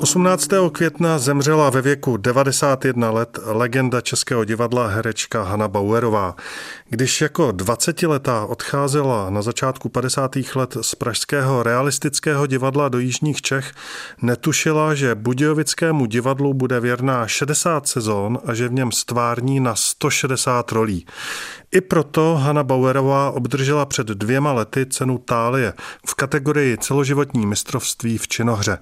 18. května zemřela ve věku 91 let legenda českého divadla herečka Hana Bauerová. Když jako 20letá odcházela na začátku 50. let z pražského realistického divadla do jižních Čech, netušila, že budějovickému divadlu bude věrná 60 sezón a že v něm stvární na 160 rolí. I proto Hana Bauerová obdržela před 2 lety cenu Thálie v kategorii celoživotní mistrovství v činohře.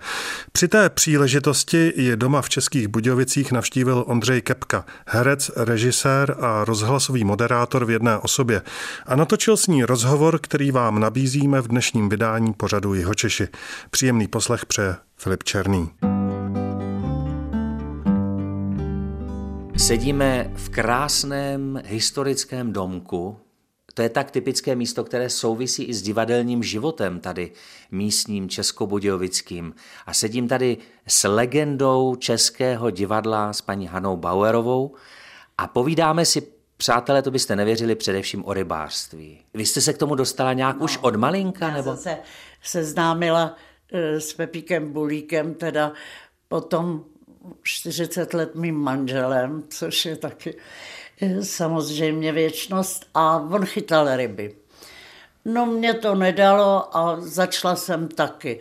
Při té příležitosti ji doma v Českých Budějovicích navštívil Ondřej Kepka, herec, režisér a rozhlasový moderátor v jedné osobě, a natočil s ní rozhovor, který vám nabízíme v dnešním vydání pořadu Jihočeši. Příjemný poslech přeje Filip Černý. Sedíme v krásném historickém domku. To je tak typické místo, které souvisí i s divadelním životem tady, místním českobudějovickým. A sedím tady s legendou českého divadla, s paní Hanou Bauerovou, a povídáme si, přátelé, to byste nevěřili, především o rybářství. Vy jste se k tomu dostala nějak už od malinka? Já jsem se seznámila s Pepíkem Bulíkem, teda potom 40 let mým manželem, což je taky samozřejmě věčnost, a on chytal ryby. No, mě to nedalo a začala jsem taky.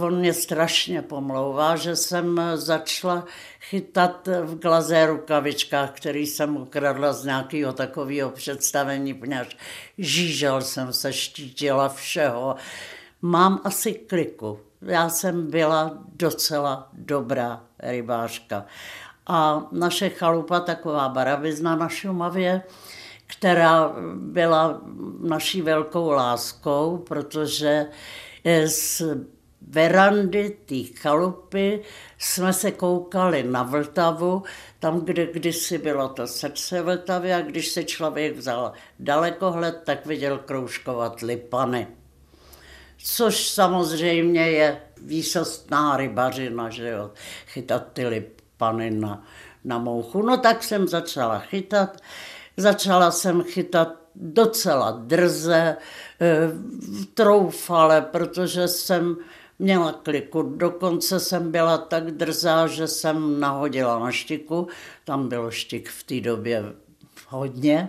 On mě strašně pomlouvá, že jsem začala chytat v glazé rukavičkách, který jsem ukradla z nějakého takového představení, poněž žížel jsem se, štítila všeho. Mám asi kliku. Já jsem byla docela dobrá rybářka. A naše chalupa, taková barabizna na Šumavě, která byla naší velkou láskou, protože z verandy té chalupy jsme se koukali na Vltavu, tam, kde kdysi bylo to srdce Vltavy, a když se člověk vzal dalekohled, tak viděl kroužkovat lipany. Což samozřejmě je výsostná rybařina, že jo, chytat ty lipany na mouchu. No tak jsem začala chytat. Začala jsem chytat docela drze, troufale, protože jsem měla kliku. Dokonce jsem byla tak drzá, že jsem nahodila na štiku. Tam bylo štik v té době hodně.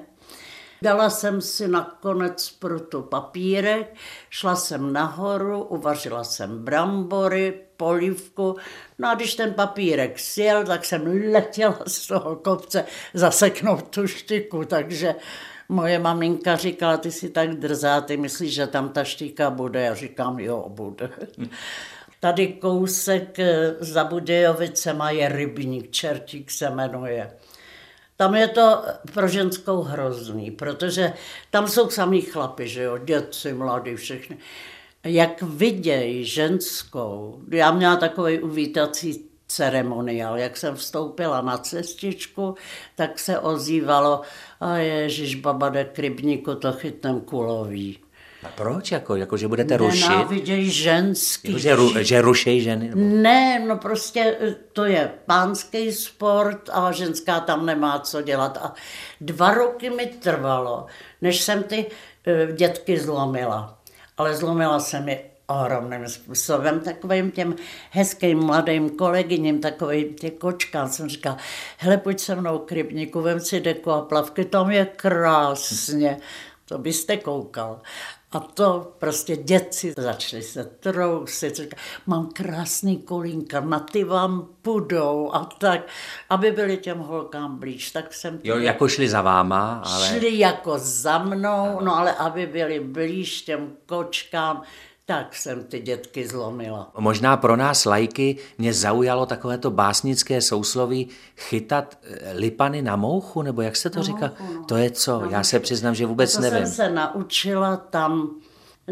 Dala jsem si nakonec pro tu papírek, šla jsem nahoru, uvařila jsem brambory, polívku. No a když ten papírek sjel, tak jsem letěla z toho kopce zaseknout tu štyku. Takže moje maminka říkala, ty jsi tak drzá, ty myslíš, že tam ta štika bude? Já říkám, jo, bude. Tady kousek za Budějovicema je rybník, Čertík se jmenuje. Tam je to pro ženskou hrozný, protože tam jsou samý chlapi, že jo, děti, mladí, všechny. Jak vidějí ženskou, já měla takový uvítací ceremoniál, jak jsem vstoupila na cestičku, tak se ozývalo, a ježiš, baba jde k rybníku, to chytnem kulový. A proč? Jako že budete rušit? Nenávidějí ženský. Jako, že rušejí ženy? Ne, no prostě to je pánský sport a ženská tam nemá co dělat. A 2 roky mi trvalo, než jsem ty dětky zlomila. Ale zlomila jsem je ohromným způsobem, takovým těm hezkým mladým kolegyním, takovým těm kočkám. Jsem říkala, hele, pojď se mnou k rybníku, vem si deku a plavky, tam je krásně. To byste koukal. A to prostě děti začaly se trousit, říkají, mám krásný kolínka, na ty vám půjdou a tak, aby byli těm holkám blíž. Tak jsem jo, jako šli za váma, ale... Šli jako za mnou, no ale aby byli blíž těm kočkám, tak jsem ty dětky zlomila. Možná pro nás laiky mě zaujalo takovéto básnické sousloví chytat lipany na mouchu, nebo jak se to říká? To je co? Já se přiznám, že vůbec nevím. To jsem se naučila tam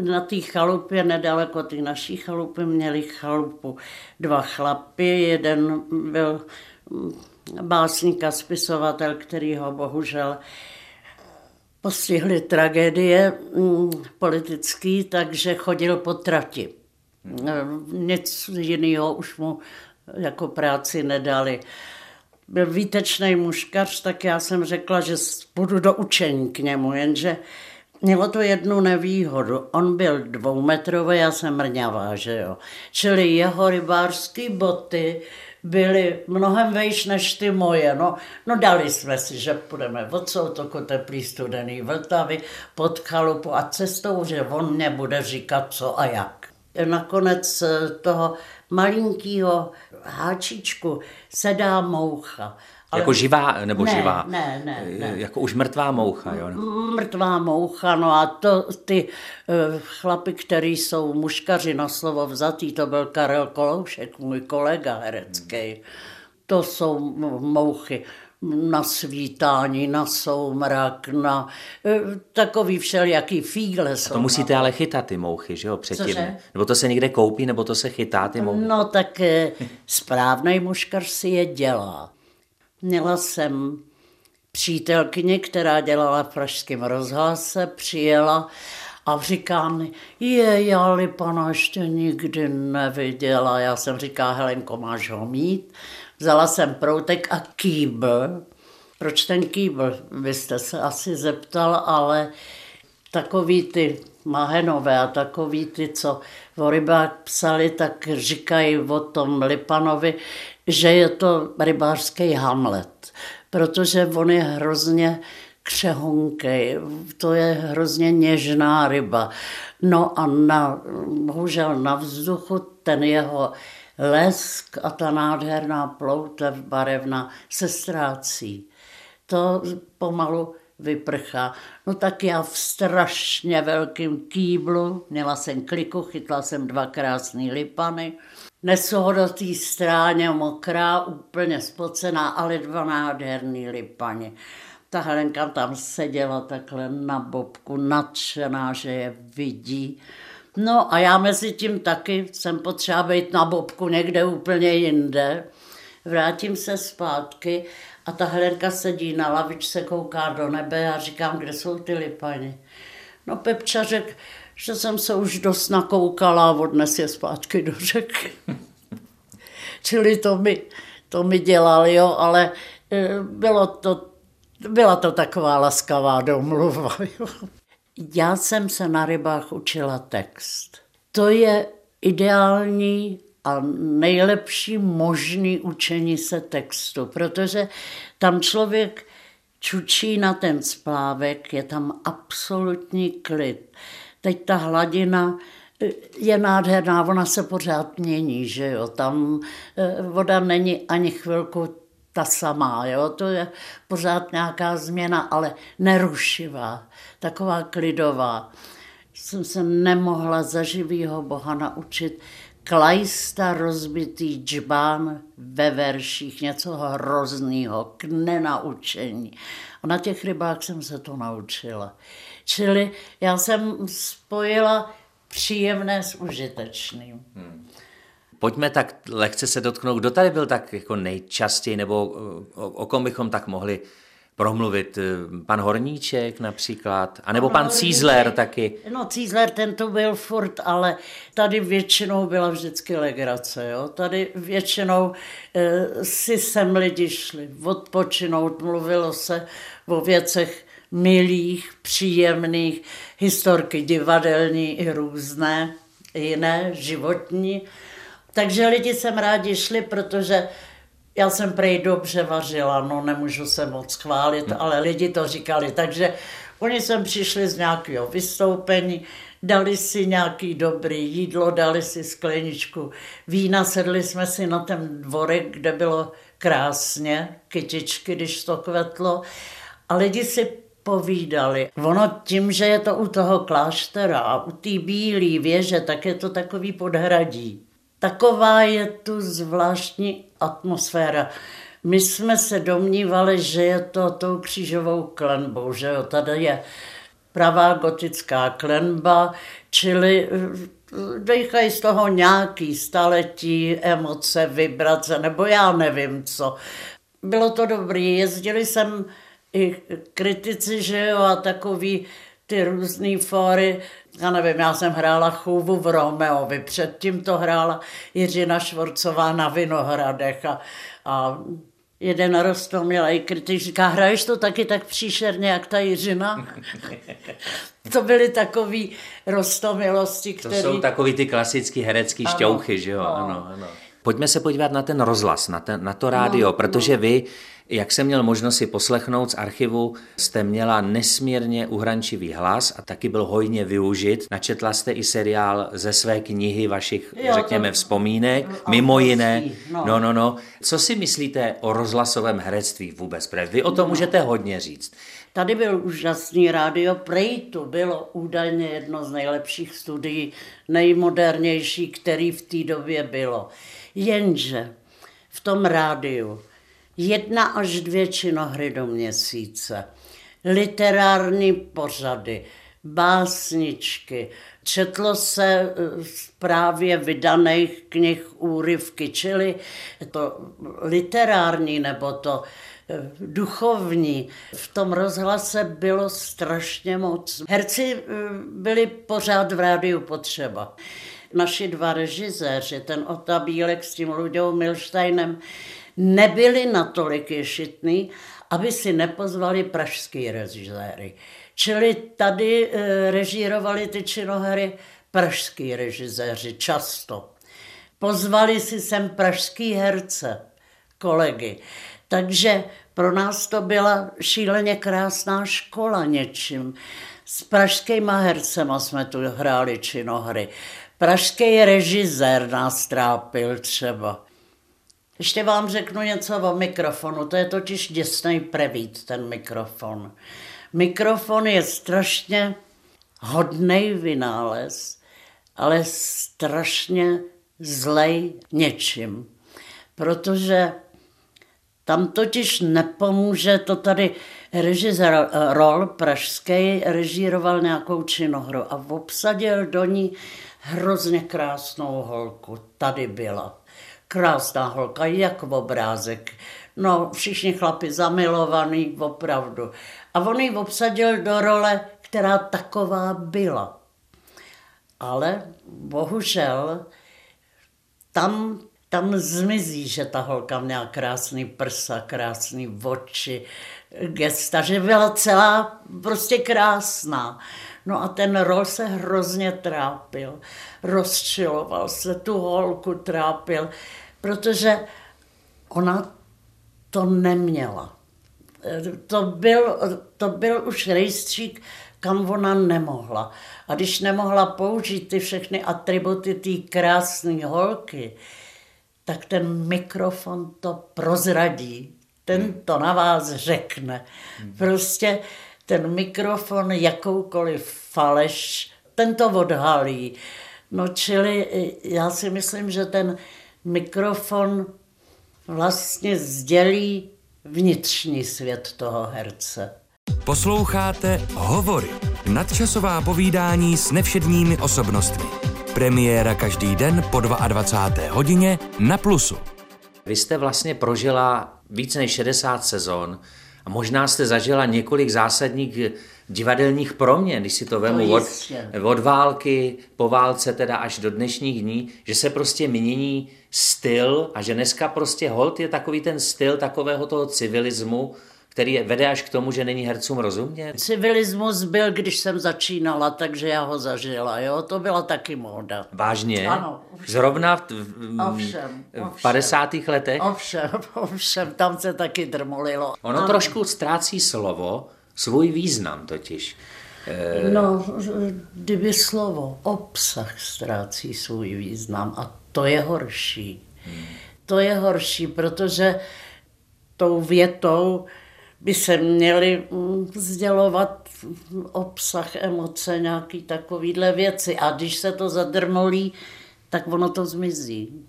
na té chalupě, nedaleko té naší chalupy, měli chalupu 2 chlapy. Jeden byl básník a spisovatel, který ho bohužel postihly tragédie politické, takže chodil po trati. Nic jiného už mu jako práci nedali. Byl výtečný muškař, tak já jsem řekla, že půjdu do učení k němu, jenže Mělo to jednu nevýhodu. On byl dvoumetrový, já jsem mrňavá, že jo. Čili jeho rybářské boty byly mnohem vejš než ty moje. No dali jsme si, že půjdeme od soutoku teplý studený Vltavy pod chalupu a cestou, že on mě bude říkat co a jak. Nakonec toho malinkýho háčičku sedá moucha. Ale jako živá, nebo živá? Ne. Jako už mrtvá moucha, jo? Mrtvá moucha, no a to ty chlapy, který jsou muškaři na slovo vzatý, to byl Karel Koloušek, můj kolega herecký. To jsou mouchy na svítání, na soumrak, na takový všelijaký fígle. A to musíte ale chytat ty mouchy, že jo, předtím. Nebo to se někde koupí, nebo to se chytá ty mouchy. No tak správnej muškař si je dělá. Měla jsem přítelkyni, která dělala v Pražském rozhlase, přijela a říká mi, já Lipana ještě nikdy neviděla. Já jsem říkala, Helenko, máš ho mít? Vzala jsem proutek a kýbl. Proč ten kýbl? Vy jste se asi zeptal, ale takový ty Mahenové a takový ty, co o rybách psali, tak říkají o tom Lipanovi, že je to rybářský Hamlet, protože on je hrozně křehonkej, to je hrozně něžná ryba. No a bohužel na vzduchu ten jeho lesk a ta nádherná ploutev barevná se ztrácí. To pomalu vyprchá. No tak já v strašně velkém kýblu, měla jsem kliku, chytla jsem dva krásný lipany, nesu ho do té stráně mokrá, úplně spocená, ale dva nádherný lipani. Ta Helenka tam seděla takhle na bobku, nadšená, že je vidí. No a já mezi tím taky jsem potřeba být na bobku někde úplně jinde. Vrátím se zpátky a ta Helenka sedí na lavičce, kouká do nebe a říkám, kde jsou ty lipani. No Pepča řekl, že jsem se už dost nakoukala a odnes je zpátky do řeky. Čili to mi dělali, jo, ale byla to taková laskavá domluva. Jo. Já jsem se na rybách učila text. To je ideální a nejlepší možný učení se textu, protože tam člověk čučí na ten splávek, je tam absolutní klid. Teď ta hladina je nádherná, ona se pořád mění, že jo, tam voda není ani chvilku ta samá, jo, to je pořád nějaká změna, ale nerušivá, taková klidová. Jsem se nemohla za živýho Boha naučit klajsta rozbitý džbán ve verších, něco hroznýho, k nenaučení. A na těch rybách jsem se to naučila. Čili já jsem spojila příjemné s užitečným. Pojďme tak lehce se dotknout, kdo tady byl tak jako nejčastěji, nebo o kom bychom tak mohli promluvit? Pan Horníček například, anebo pan Cízler taky? No Cízler, ten to byl furt, ale tady většinou byla vždycky legrace, jo? Tady většinou si sem lidi šli odpočinout, mluvilo se o věcech milých, příjemných, historky divadelní i různé, jiné, životní. Takže lidi sem rádi šli, protože já jsem prej dobře vařila, no nemůžu se moc chválit, ale lidi to říkali. Takže oni sem přišli z nějakého vystoupení, dali si nějaký dobrý jídlo, dali si skleničku vína, sedli jsme si na ten dvorek, kde bylo krásně, kytičky, když to kvetlo. A lidi si povídali. Ono tím, že je to u toho kláštera a u té bílé věže, tak je to takový podhradí. Taková je tu zvláštní atmosféra. My jsme se domnívali, že je to tou křížovou klenbou, že jo, tady je pravá gotická klenba, čili dechají z toho nějaký staletí, emoce, vibrace, nebo já nevím co. Bylo to dobrý, jezdili jsem i kritici, že jo, a takový ty různý fóry, já nevím, já jsem hrála chůvu v Romeovi, předtím to hrála Jiřina Švorcová na Vinohradech a jeden rostomila i kritik, říká, hraješ to taky tak příšerně, jak ta Jiřina? To byly takový rostomilosti, které... To jsou takový ty klasický herecký šťouchy, že jo? Ano, ano. Pojďme se podívat na ten rozhlas, na to rádio, protože vy, jak jsem měl možnost si poslechnout z archivu, jste měla nesmírně uhrančivý hlas a taky byl hojně využit. Načetla jste i seriál ze své knihy vašich, řekněme, vzpomínek, mimo jiné. Co si myslíte o rozhlasovém herectví vůbec? Vy o tom můžete hodně říct. Tady byl úžasný rádio, prej to bylo údajně jedno z nejlepších studií, nejmodernější, který v té době bylo. Jenže v tom rádiu 1 až 2 činohry do měsíce, literární pořady, básničky, četlo se z právě vydaných knih úryvky, čili to literární nebo to duchovní. V tom rozhlase bylo strašně moc. Herci byli pořád v rádiu potřeba. Naši dva režiséři, ten Ota Bílek s tím Ludovou Milštejnem, nebyli natolik ješitní, aby si nepozvali pražský režiséry. Čili tady režírovali ty činohry pražský režiséři často. Pozvali si sem pražský herce, kolegy. Takže pro nás to byla šíleně krásná škola něčím. S pražskýma hercema jsme tu hráli činohry. Pražský režisér nás trápil třeba. Ještě vám řeknu něco o mikrofonu, to je totiž děsnej prevít, ten mikrofon. Mikrofon je strašně hodnej vynález, ale strašně zlej něčím, protože tam totiž nepomůže, to tady režisér Rol pražský režíroval nějakou činohru a obsadil do ní hrozně krásnou holku, tady byla. Krásná holka, jak obrázek. No, všichni chlapi zamilovaný, opravdu. A on ji obsadil do role, která taková byla. Ale bohužel tam zmizí, že ta holka měla krásný prsa, krásný oči, gesta, že byla celá prostě krásná. No a ten Rol se hrozně trápil, rozčiloval se, tu holku trápil, protože ona to neměla. To byl už rejstřík, kam ona nemohla. A když nemohla použít ty všechny atributy té krásné holky, tak ten mikrofon to prozradí, ten to na vás řekne. Prostě ten mikrofon, jakoukoliv faleš, ten to odhalí. No čili já si myslím, že ten mikrofon vlastně sdělí vnitřní svět toho herce. Posloucháte Hovory. Nadčasová povídání s nevšedními osobnostmi. Premiéra každý den po 22. hodině na Plusu. Vy jste vlastně prožila víc než 60 sezon, a možná jste zažila několik zásadních divadelních proměn, když si to vemu od války, po válce teda až do dnešních dní, že se prostě mění styl a že dneska prostě holt je takový ten styl takového toho civilismu, který vede až k tomu, že není hercům rozumět. Civilismus byl, když jsem začínala, takže já ho zažila, jo, to byla taky móda. Vážně? Ano. Ovšem. Zrovna v 50. letech? Ovšem, tam se taky drmolilo. Ono ano. Trošku ztrácí slovo, svůj význam totiž. No, kdyby slovo, obsah ztrácí svůj význam a to je horší. To je horší, protože tou větou by se měli sdělovat obsah, emoce, nějaký takovýhle věci. A když se to zadrmolí, tak ono to zmizí.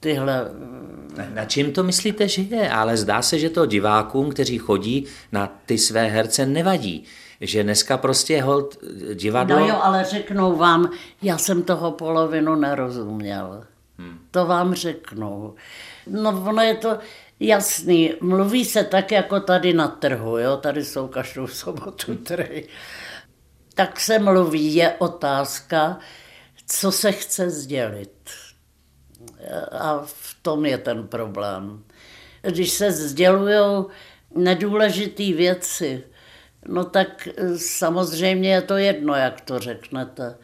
Tyhle... Na čím to myslíte, že je? Ale zdá se, že to divákům, kteří chodí na ty své herce, nevadí. Že dneska prostě holt divadlo... No jo, ale řeknou vám, já jsem toho polovinu nerozuměl. To vám řeknou. No ono je to... Jasný, mluví se tak, jako tady na trhu, jo? Tady jsou každou sobotu trhy. Tak se mluví, je otázka, co se chce sdělit. A v tom je ten problém. když se sdělujou nedůležitý věci, no tak samozřejmě je to jedno, jak to řeknete.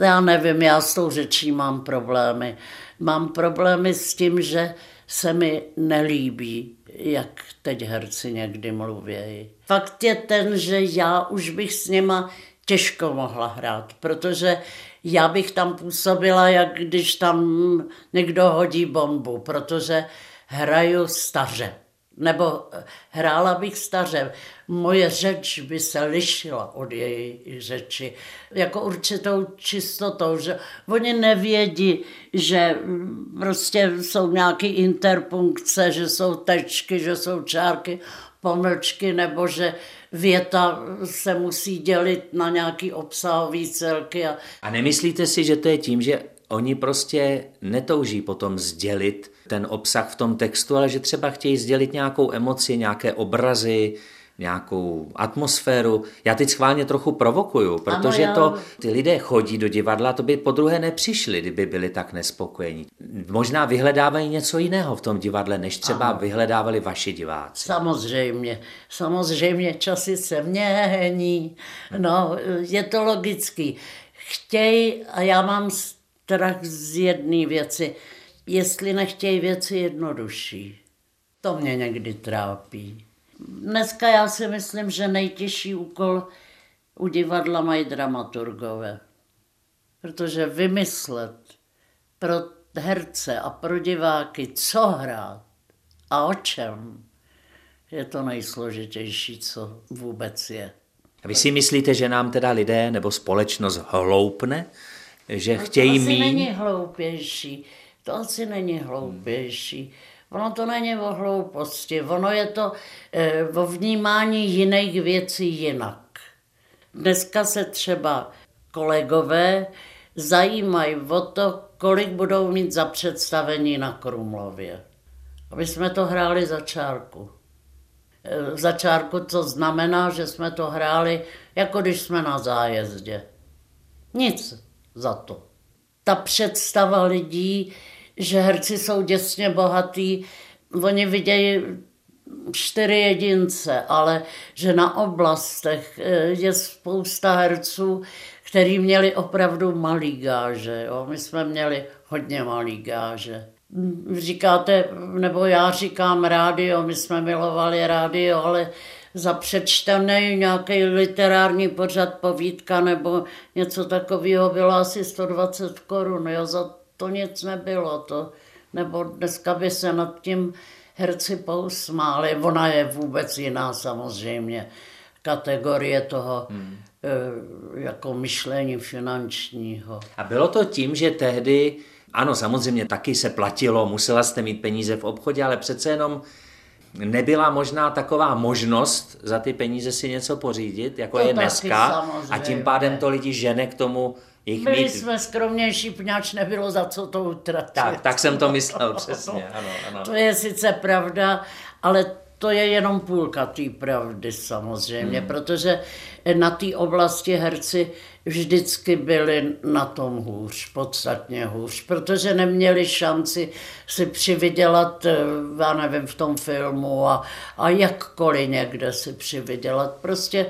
Já nevím, já s tou řečí mám problémy. Mám problémy s tím, že se mi nelíbí, jak teď herci někdy mluvějí. Fakt je ten, že já už bych s nima těžko mohla hrát, protože já bych tam působila, jak když tam někdo hodí bombu, protože hraju staře. Nebo hrála bych staře. Moje řeč by se lišila od její řeči. Jako určitou čistotou, že oni nevědí, že prostě jsou nějaké interpunkce, že jsou tečky, že jsou čárky, pomlčky, nebo že věta se musí dělit na nějaký obsahový celky. A nemyslíte si, že to je tím, že oni prostě netouží potom sdělit ten obsah v tom textu, ale že třeba chtějí sdělit nějakou emoci, nějaké obrazy, nějakou atmosféru. Já teď schválně trochu provokuju, protože ty lidé chodí do divadla, to by podruhé nepřišli, kdyby byli tak nespokojení. Možná vyhledávají něco jiného v tom divadle, než třeba vyhledávali vaši diváci. Samozřejmě, časy se mění, no, je to logický. Chtějí, a já mám strach z jedné věci, jestli nechtějí věci jednodušší. To mě někdy trápí. Dneska já si myslím, že nejtěžší úkol u divadla mají dramaturgové. Protože vymyslet pro herce a pro diváky, co hrát a o čem, je to nejsložitější, co vůbec je. A vy si myslíte, že nám teda lidé nebo společnost hloupne? Že chtějí mít? To asi není hloupější. Ono to není o hlouposti, ono je to o vnímání jiných věcí jinak. Dneska se třeba kolegové zajímají o to, kolik budou mít za představení na Krumlově. My jsme to hráli za čárku. Za čárku, co znamená, že jsme to hráli, jako když jsme na zájezdě. Nic za to. Ta představa lidí, že herci jsou děsně bohatí, oni vidějí 4 jedince, ale že na oblastech je spousta herců, kteří měli opravdu malý gáže. Jo? My jsme měli hodně malý gáže. Říkáte, nebo já říkám rádio, my jsme milovali rádio, ale za přečtený nějaký literární pořad, povídka nebo něco takového bylo asi 120 korun, jo, za to nic nebylo, to, nebo dneska by se nad tím herci pousmáli. Ona je vůbec jiná samozřejmě, kategorie toho jako myšlení finančního. A bylo to tím, že tehdy, ano, samozřejmě taky se platilo, musela jste mít peníze v obchodě, ale přece jenom nebyla možná taková možnost za ty peníze si něco pořídit, jako to je dneska, samozřejmě. A tím pádem to lidi žene k tomu. Byli jsme skromnější, pňač nebylo za co to utratit. Tak jsem to myslel přesně. Ano. To je sice pravda, ale to je jenom půlka té pravdy samozřejmě, protože na té oblasti herci vždycky byli na tom hůř, podstatně hůř, protože neměli šanci si přivydělat, já nevím, v tom filmu a jakkoliv někde si přivydělat. Prostě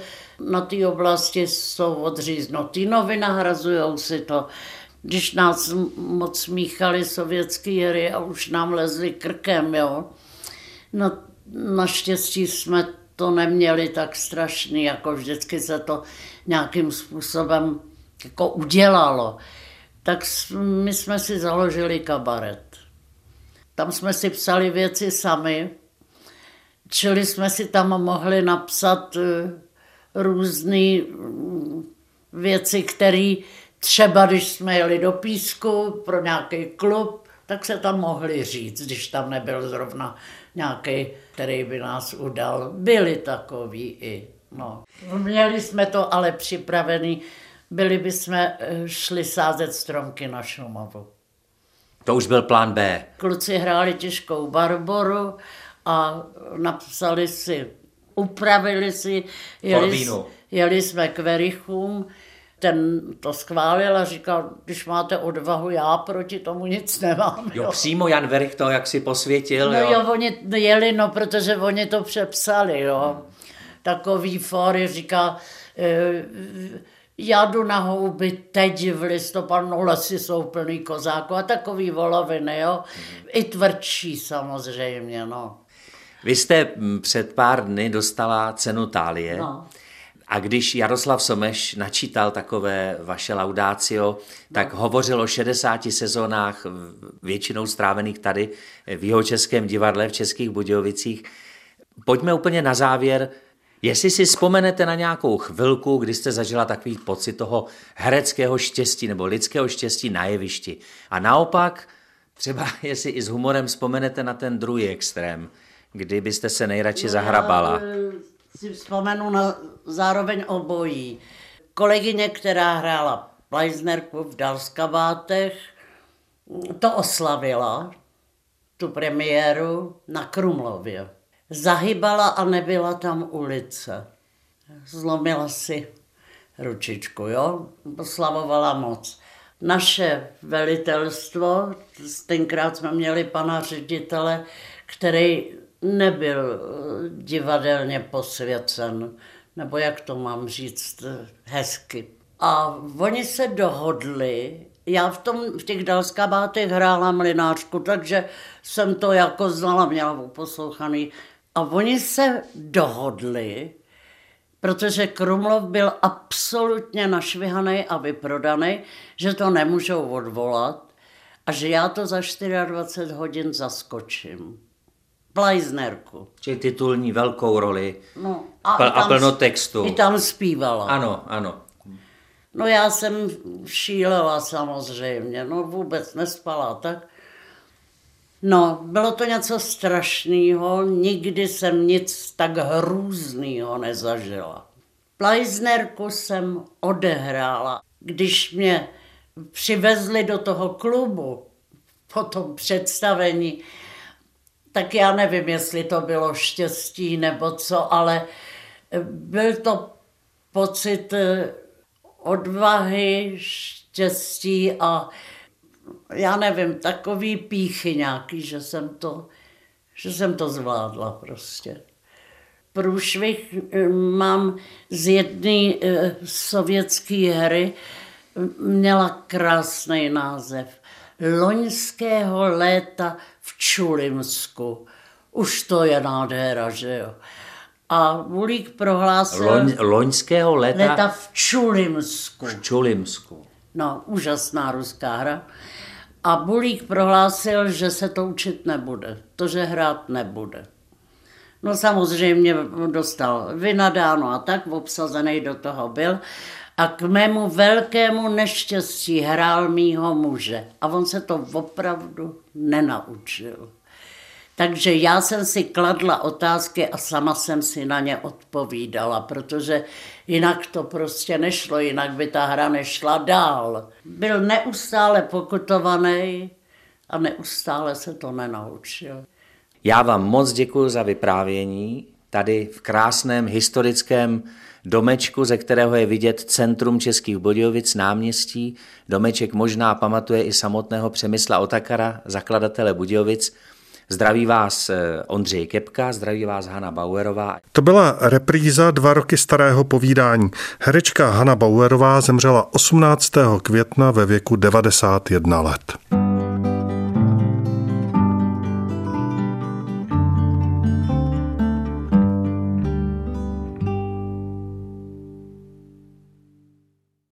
na té oblasti jsou odříznutí, vynahrazujou si to. Když nás moc míchali sovětský hry a už nám lezli krkem, jo, no naštěstí jsme to neměli tak strašný, jako vždycky se to nějakým způsobem jako udělalo. Tak my jsme si založili kabaret. Tam jsme si psali věci sami, čili jsme si tam mohli napsat různé věci, které třeba, když jsme jeli do Písku pro nějaký klub, tak se tam mohli říct, když tam nebyl zrovna nějaký, který by nás udal. Byli takoví i. No. Měli jsme to ale připravený. Byli bychom šli sázet stromky na Šumavu. To už byl plán B. Kluci hráli Těžkou Barboru a napsali si, upravili si, jeli jsme k Verichům. ten to schválil a říkal, když máte odvahu, já proti tomu nic nemám. Jo, přímo Jan Verich to jak si posvětil. No jo, oni jeli, no, protože oni to přepsali, jo. Takový fóry říká, já jdu na houby teď v listopadu, no lesy jsou plný kozáků a takový voloviny, jo. I tvrdší samozřejmě, no. Vy jste před pár dny dostala cenu Thálie. No. A když Jaroslav Someš načítal takové vaše laudácio, tak hovořil o 60 sezónách většinou strávených tady v Jihočeském divadle v Českých Budějovicích. Pojďme úplně na závěr, jestli si vzpomenete na nějakou chvilku, kdy jste zažila takový pocit toho hereckého štěstí nebo lidského štěstí na jevišti. A naopak, třeba jestli i s humorem vzpomenete na ten druhý extrém, kdy byste se nejradši zahrabala. Si vzpomenu na zároveň obojí. Kolegyně, která hrála Plajznerku v Dalskabátech, to oslavila, tu premiéru, na Krumlově. Zahybala a nebyla tam ulice. Zlomila si ručičku, jo? Oslavovala moc. Naše velitelstvo, tenkrát jsme měli pana ředitele, který nebyl divadelně posvěcen, nebo jak to mám říct, hezky. A oni se dohodli, já v těch Dalskabátech hrála mlynářku, takže jsem to jako znala, měla uposlouchaný. A oni se dohodli, protože Krumlov byl absolutně našvihaný a vyprodaný, že to nemůžou odvolat a že já to za 24 hodin zaskočím. Plajznerku. Čili titulní velkou roli a plno textu. I tam zpívala. Ano, ano. No já jsem šílela samozřejmě, no vůbec nespala, tak. No, bylo to něco strašného, nikdy jsem nic tak hrůznýho nezažila. Plajznerku jsem odehrála, když mě přivezli do toho klubu po tom představení. Tak já nevím, jestli to bylo štěstí nebo co, ale byl to pocit odvahy, štěstí a já nevím, takový pýchy nějaký, že jsem to zvládla prostě. Průšvih mám z jedné sovětské hry, měla krásný název. Loňského léta v Čulimsku. Už to je nádhera, že jo. A Bulík prohlásil... Loňského léta v Čulimsku. V Čulimsku. No, úžasná ruská hra. A Bulík prohlásil, že se to učit nebude. To, že hrát nebude. No samozřejmě dostal vynadáno a tak, obsazený do toho byl. A k mému velkému neštěstí hrál mýho muže. A on se to opravdu nenaučil. Takže já jsem si kladla otázky a sama jsem si na ně odpovídala, protože jinak to prostě nešlo, jinak by ta hra nešla dál. Byl neustále pokutovaný a neustále se to nenaučil. Já vám moc děkuji za vyprávění tady v krásném historickém domečku, ze kterého je vidět centrum Českých Budějovic, náměstí. Domeček možná pamatuje i samotného Přemysla Otakara, zakladatele Budějovic. Zdraví vás Ondřej Kepka, zdraví vás Hana Bauerová. To byla repríza 2 roky starého povídání. Herečka Hana Bauerová zemřela 18. května ve věku 91 let.